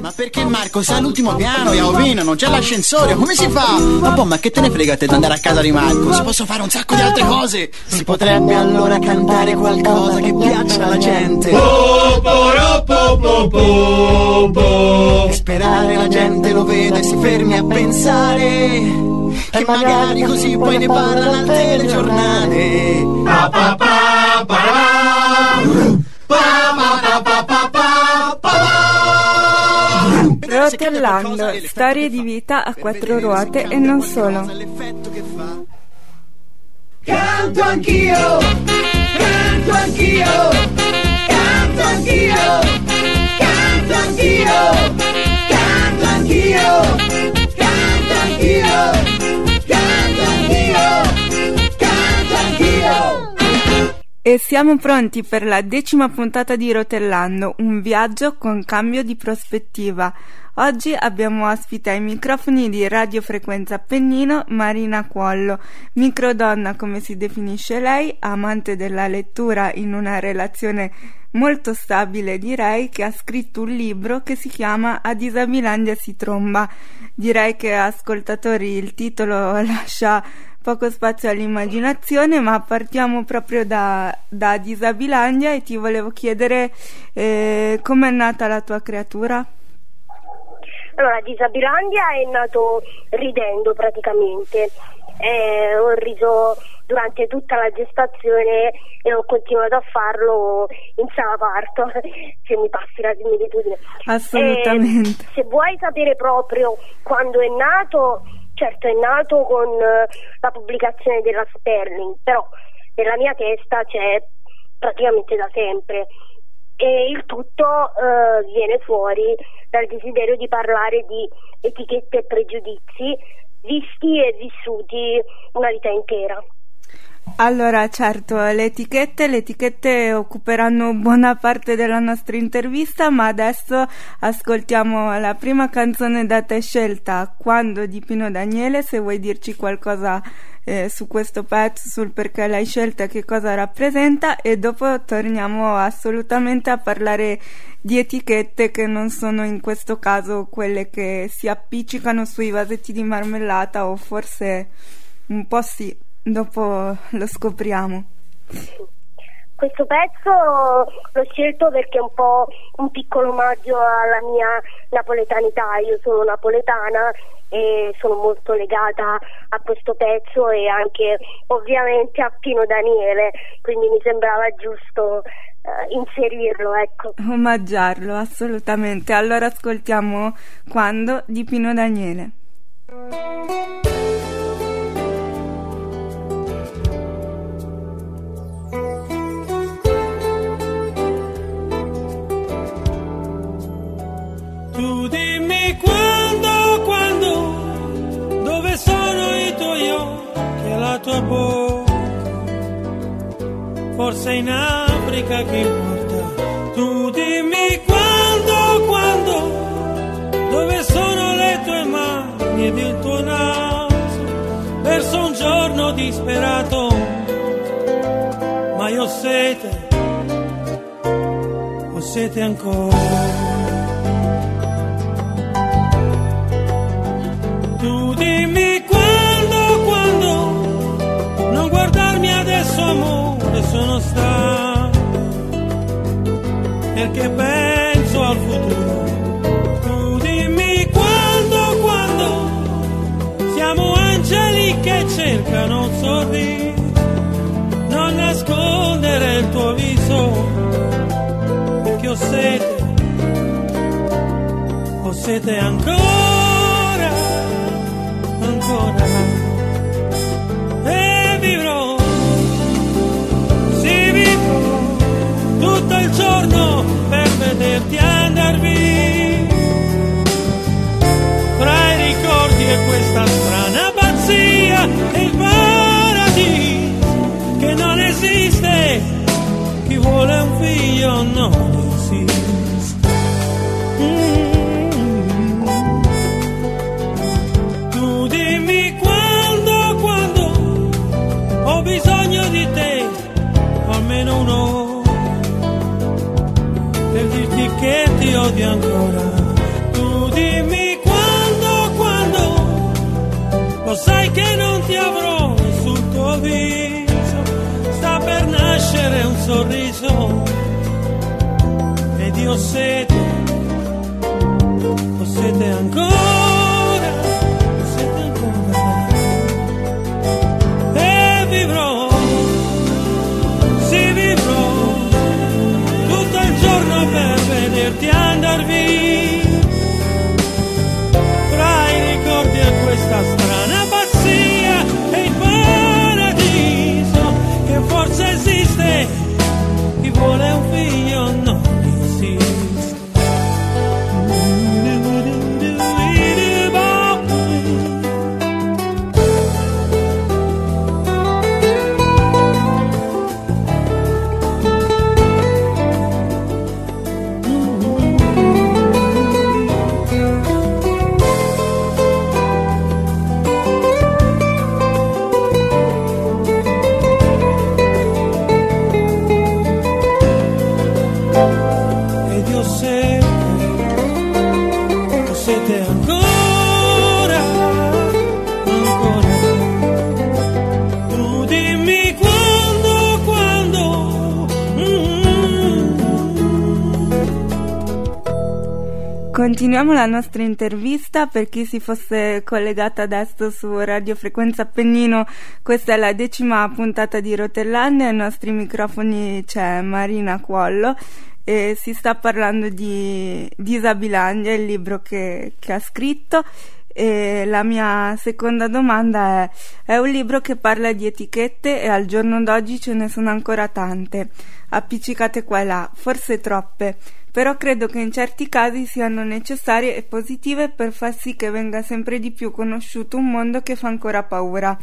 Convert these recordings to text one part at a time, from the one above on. Ma perché Marco sei all'ultimo piano e a Ovino non c'è l'ascensore? Come si fa? Ma boh, ma che te ne frega te di andare a casa di Marco? Si possono fare un sacco di altre cose. Si potrebbe allora cantare qualcosa che piaccia alla gente e sperare la gente lo veda e si fermi a pensare che magari così poi ne parlano al telegiornale. Pa pa pa pa pa pa pa pa pa pa. Rotellando, storie di vita a quattro ruote e non solo. Canto anch'io, canto anch'io, canto anch'io, canto anch'io, canto anch'io, canto anch'io. E siamo pronti per la 10ª puntata di Rotellando, un viaggio con cambio di prospettiva. Oggi abbiamo ospite ai microfoni di Radio Frequenza Appennino Marina Cuollo, microdonna come si definisce lei, amante della lettura in una relazione molto stabile direi, che ha scritto un libro che si chiama A Disabilandia si tromba. Direi che ascoltatori il titolo lascia poco spazio all'immaginazione, ma partiamo proprio da Disabilandia e ti volevo chiedere com'è nata la tua creatura? Allora, Disabilandia è nato ridendo praticamente, ho riso durante tutta la gestazione e ho continuato a farlo in sala parto, se mi passi la similitudine. Assolutamente. Se vuoi sapere proprio quando è nato... Certo, è nato con la pubblicazione della Sperling, però nella mia testa c'è praticamente da sempre, e il tutto viene fuori dal desiderio di parlare di etichette e pregiudizi visti e vissuti una vita intera. Allora, certo, le etichette occuperanno buona parte della nostra intervista, ma adesso ascoltiamo la prima canzone da te scelta, Quando di Pino Daniele. Se vuoi dirci qualcosa su questo pezzo, sul perché l'hai scelta e che cosa rappresenta, e dopo torniamo assolutamente a parlare di etichette che non sono in questo caso quelle che si appiccicano sui vasetti di marmellata, o forse un po' sì. Dopo lo scopriamo. Questo pezzo l'ho scelto perché è un po' un piccolo omaggio alla mia napoletanità. Io sono napoletana e sono molto legata a questo pezzo e anche ovviamente a Pino Daniele, quindi mi sembrava giusto inserirlo, ecco. Omaggiarlo, assolutamente. Allora ascoltiamo Quando di Pino Daniele. Tu dimmi quando, dove sono i tuoi occhi e la tua bocca, forse in Africa che importa. Tu dimmi quando, dove sono le tue mani ed il tuo naso, verso un giorno disperato, ma io ho sete ancora. Tu dimmi quando, non guardarmi adesso amore, sono stanco, perché penso al futuro. Tu dimmi quando, siamo angeli che cercano un sorriso, non nascondere il tuo viso, perché ho sete ancora. E vivrò, sì vivrò tutto il giorno per vederti andar via, fra i ricordi e questa strana pazzia e il paradiso che non esiste. Chi vuole un figlio non esiste. Bisogno di te almeno un'ora per dirti che ti odio ancora. dimmi quando, lo sai che non ti avrò sul tuo viso, sta per nascere un sorriso, ed io ho sete ancora. Di andar via tra i ricordi e questa strana pazzia e il paradiso che forse esiste, chi vuole un figlio non esiste. Continuiamo la nostra intervista. Per chi si fosse collegata adesso su Radio Frequenza Appennino, questa è la 10ª puntata di Rotellando e ai nostri microfoni c'è Marina Cuollo e si sta parlando di Disabilandia, il libro che ha scritto, e la mia seconda domanda è un libro che parla di etichette e al giorno d'oggi ce ne sono ancora tante, appiccicate qua e là, forse troppe, però credo che in certi casi siano necessarie e positive per far sì che venga sempre di più conosciuto un mondo che fa ancora paura,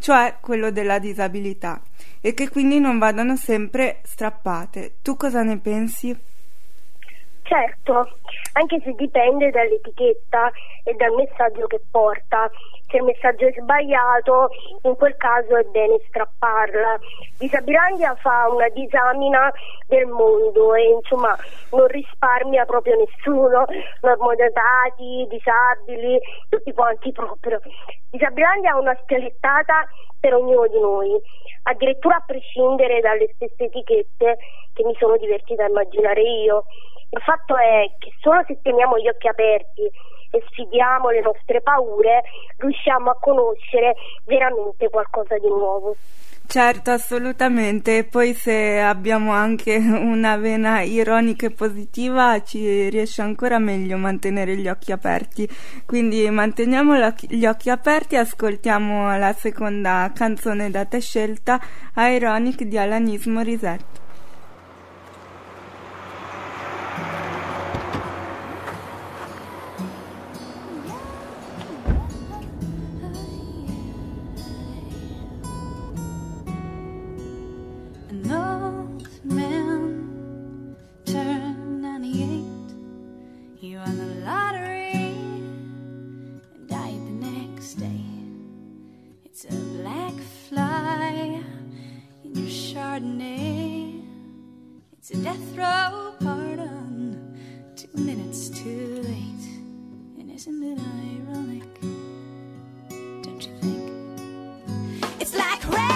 cioè quello della disabilità, e che quindi non vadano sempre strappate. Tu cosa ne pensi? Certo, anche se dipende dall'etichetta e dal messaggio che porta. Se il messaggio è sbagliato, in quel caso è bene strapparla. Disabilandia fa una disamina del mondo e insomma non risparmia proprio nessuno, normodatati, disabili, tutti quanti proprio. Disabilandia ha una schialettata per ognuno di noi, addirittura a prescindere dalle stesse etichette che mi sono divertita a immaginare io. Il fatto è che solo se teniamo gli occhi aperti e sfidiamo le nostre paure riusciamo a conoscere veramente qualcosa di nuovo. Certo, assolutamente, e poi se abbiamo anche una vena ironica e positiva ci riesce ancora meglio mantenere gli occhi aperti, quindi manteniamo gli occhi aperti e ascoltiamo la seconda canzone da te scelta, Ironic di Alanis Morissette. It's a death row pardon, 2 minutes too late. And isn't it ironic? Don't you think? It's like rain.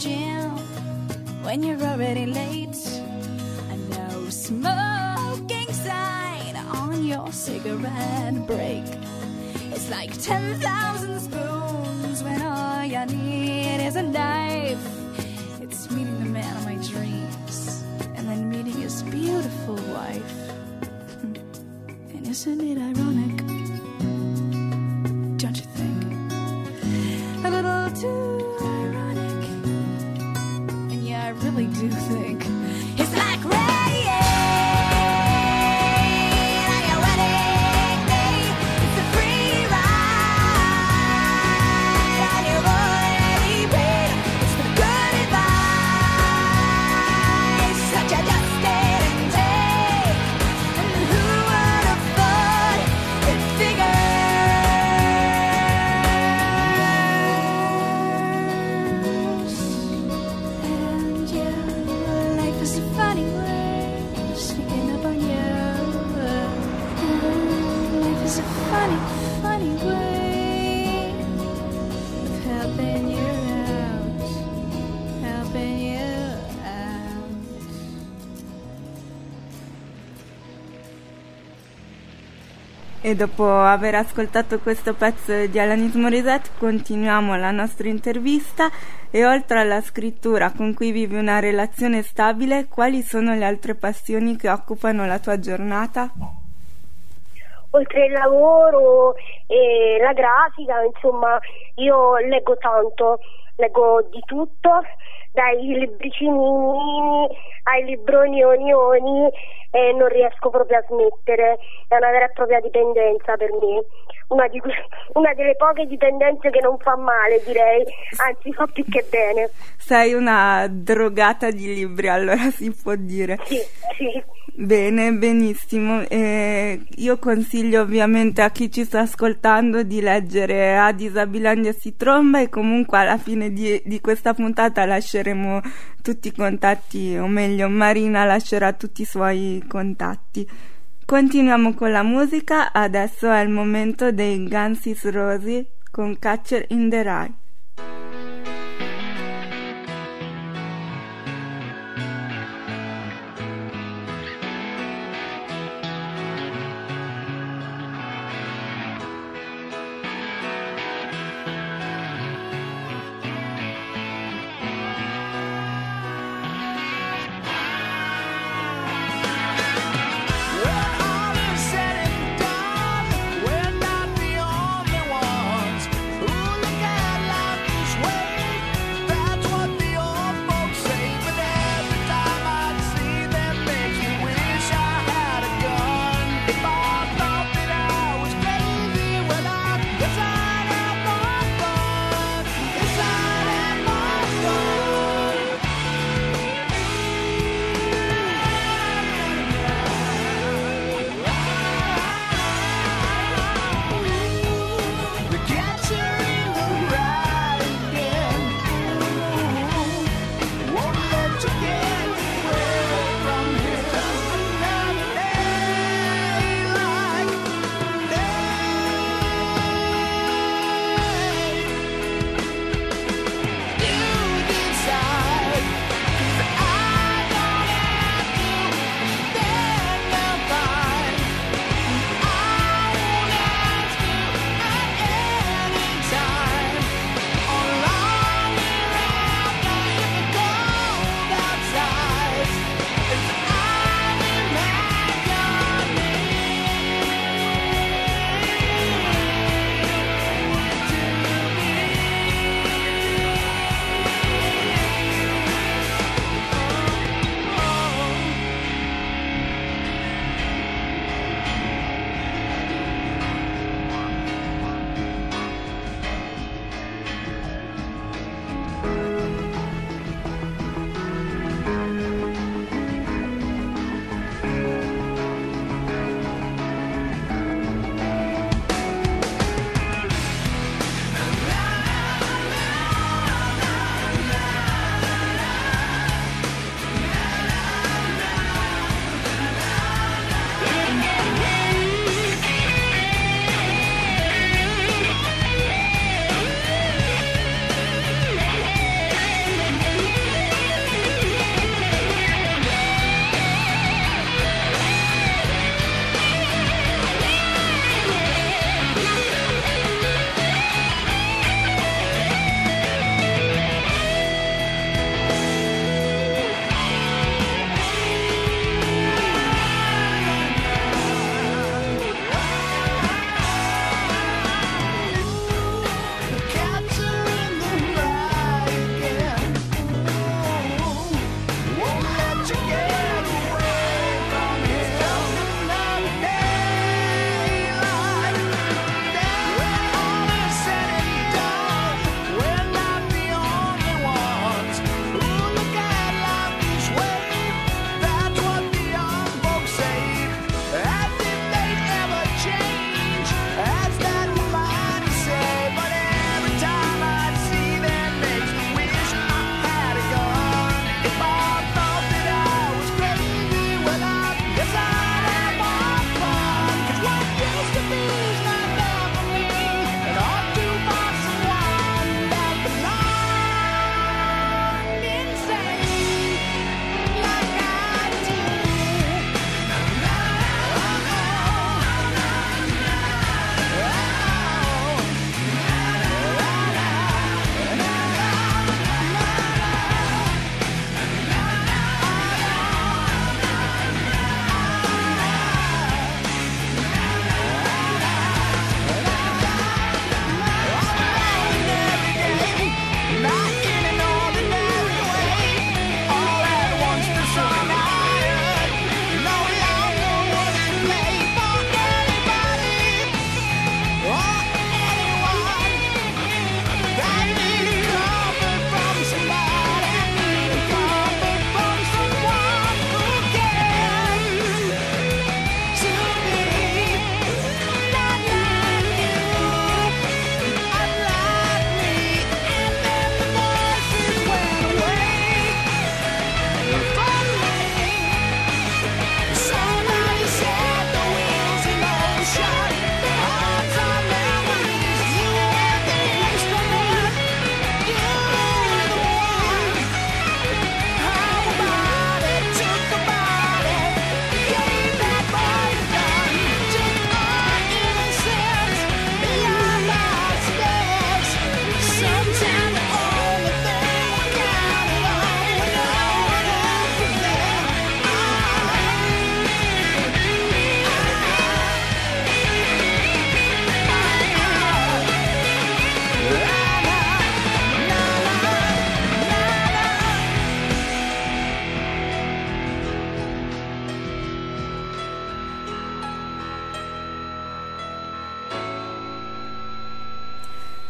gym when you're already late. And no smoking sign on your cigarette break. It's like 10,000 spoons when all you need is a knife. It's meeting the man of my dreams and then meeting his beautiful wife. And isn't it ironic? Don't you think? A little too ironic. And yeah, I really do think it's like radiation. E dopo aver ascoltato questo pezzo di Alanis Morissette continuiamo la nostra intervista e oltre alla scrittura con cui vivi una relazione stabile, quali sono le altre passioni che occupano la tua giornata? Oltre il lavoro e la grafica, insomma, io leggo tanto, leggo di tutto, dai libricini mini ai libroni onioni e non riesco proprio a smettere, è una vera e propria dipendenza per me, una delle poche dipendenze che non fa male, direi, anzi fa più che bene. Sei una drogata di libri, allora si può dire. Sì, sì. Bene, benissimo. Io consiglio ovviamente a chi ci sta ascoltando di leggere A Disabilandia si tromba e comunque alla fine di questa puntata lasceremo tutti i contatti, o meglio Marina lascerà tutti i suoi contatti. Continuiamo con la musica, adesso è il momento dei Guns N' Roses con Catcher in the Rye. La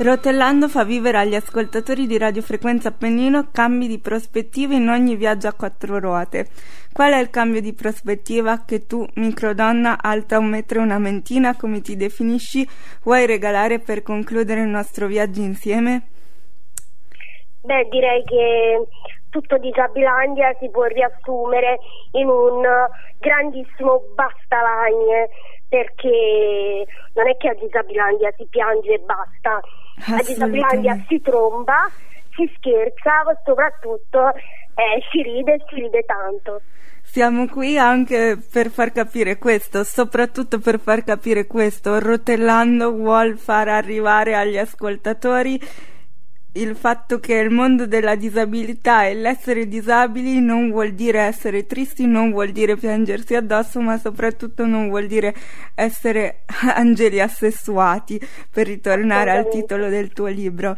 Rotellando fa vivere agli ascoltatori di Radio Frequenza Appennino cambi di prospettiva in ogni viaggio a quattro ruote. Qual è il cambio di prospettiva che tu, microdonna, alta 1 metro e una mentina, come ti definisci, vuoi regalare per concludere il nostro viaggio insieme? Beh, direi che tutto Disabilandia si può riassumere in un grandissimo bastalagne, perché non è che a Disabilandia si piange e basta. A Disabilandia si tromba, si scherza, ma soprattutto si ride tanto. Siamo qui anche per far capire questo, soprattutto per far capire questo. Rotellando vuol far arrivare agli ascoltatori il fatto che il mondo della disabilità e l'essere disabili non vuol dire essere tristi, non vuol dire piangersi addosso, ma soprattutto non vuol dire essere angeli assessuati, per ritornare al titolo del tuo libro.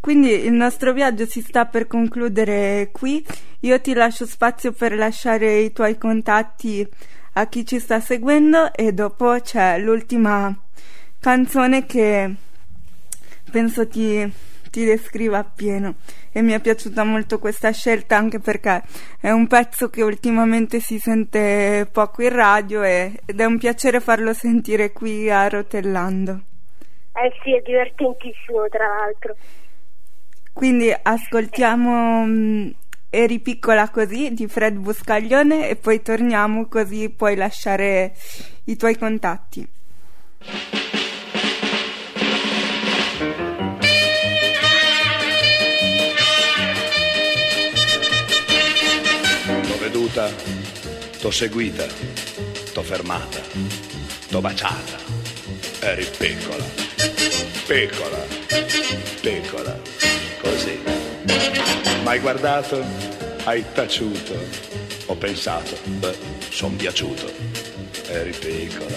Quindi il nostro viaggio si sta per concludere qui. Io ti lascio spazio per lasciare i tuoi contatti a chi ci sta seguendo, e dopo c'è l'ultima canzone che penso ti descriva appieno, e mi è piaciuta molto questa scelta, anche perché è un pezzo che ultimamente si sente poco in radio ed è un piacere farlo sentire qui a Rotellando. Sì, è divertentissimo, tra l'altro. Quindi ascoltiamo Eri piccola così di Fred Buscaglione e poi torniamo, così puoi lasciare i tuoi contatti. T'ho seguita, t'ho fermata, t'ho baciata, eri piccola, piccola, piccola, così. M'hai guardato, hai taciuto, ho pensato, beh, son piaciuto, eri piccola,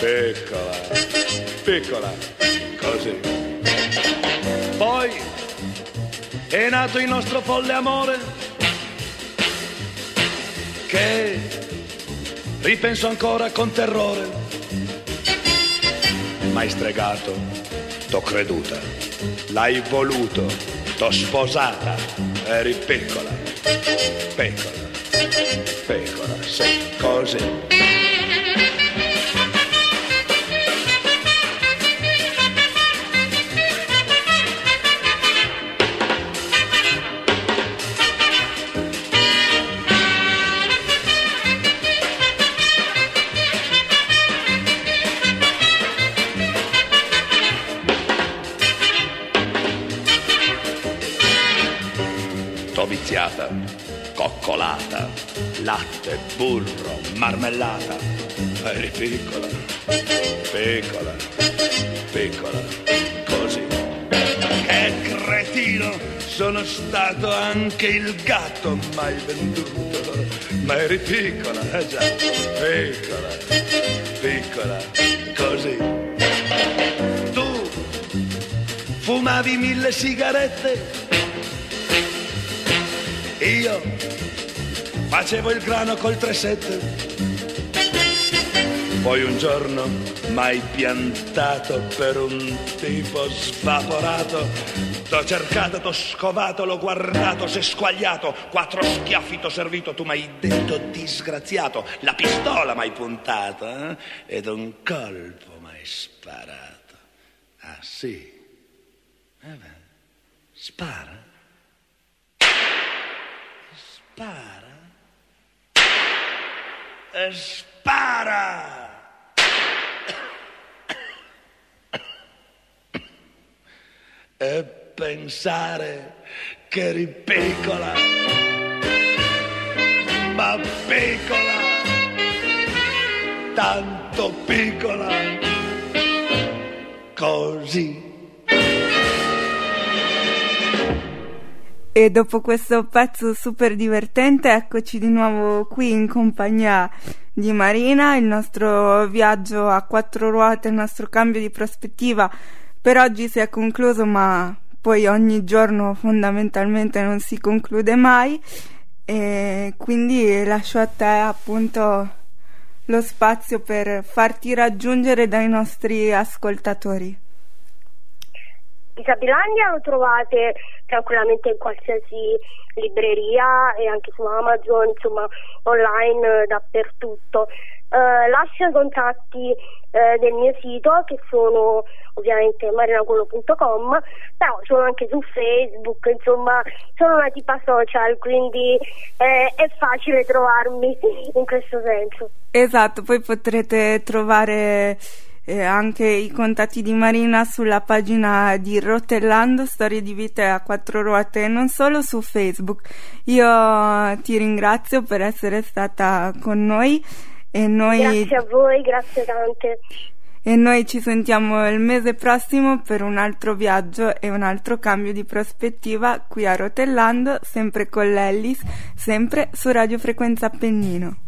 piccola, piccola, così. Poi è nato il nostro folle amore, che ripenso ancora con terrore. M'hai stregato, t'ho creduta, l'hai voluto, t'ho sposata, eri piccola, piccola, piccola, sei così. Viziata, coccolata, latte, burro, marmellata, eri piccola, piccola, piccola, così. Che cretino, sono stato anche il gatto mai venduto, ma eri piccola, già, piccola, piccola, così. Tu fumavi 1000 sigarette, io facevo il grano col 3-7. Poi un giorno m'hai piantato per un tipo svaporato. T'ho cercato, t'ho scovato, l'ho guardato, s'è squagliato. 4 schiaffi t'ho servito, tu m'hai detto disgraziato. La pistola m'hai puntata, eh? Ed un colpo m'hai sparato. Ah sì? Vabbè, spara. Spara, spara. E pensare che eri piccola, ma piccola, tanto piccola, così. E dopo questo pezzo super divertente, eccoci di nuovo qui in compagnia di Marina. Il nostro viaggio a 4 ruote, il nostro cambio di prospettiva per oggi si è concluso, ma poi ogni giorno fondamentalmente non si conclude mai, e quindi lascio a te appunto lo spazio per farti raggiungere dai nostri ascoltatori. Disabilandia lo trovate tranquillamente in qualsiasi libreria e anche su Amazon, insomma online dappertutto. Lascio i contatti del mio sito, che sono ovviamente marinacuollo.com, però sono anche su Facebook, insomma sono una tipa social, quindi è facile trovarmi in questo senso. Esatto, poi potrete trovare anche i contatti di Marina sulla pagina di Rotellando, storie di vita a quattro ruote, e non solo, su Facebook. Io ti ringrazio per essere stata con noi. E noi... Grazie a voi, grazie tante. E noi ci sentiamo il mese prossimo per un altro viaggio e un altro cambio di prospettiva qui a Rotellando, sempre con l'Ellis, sempre su Radio Frequenza Appennino.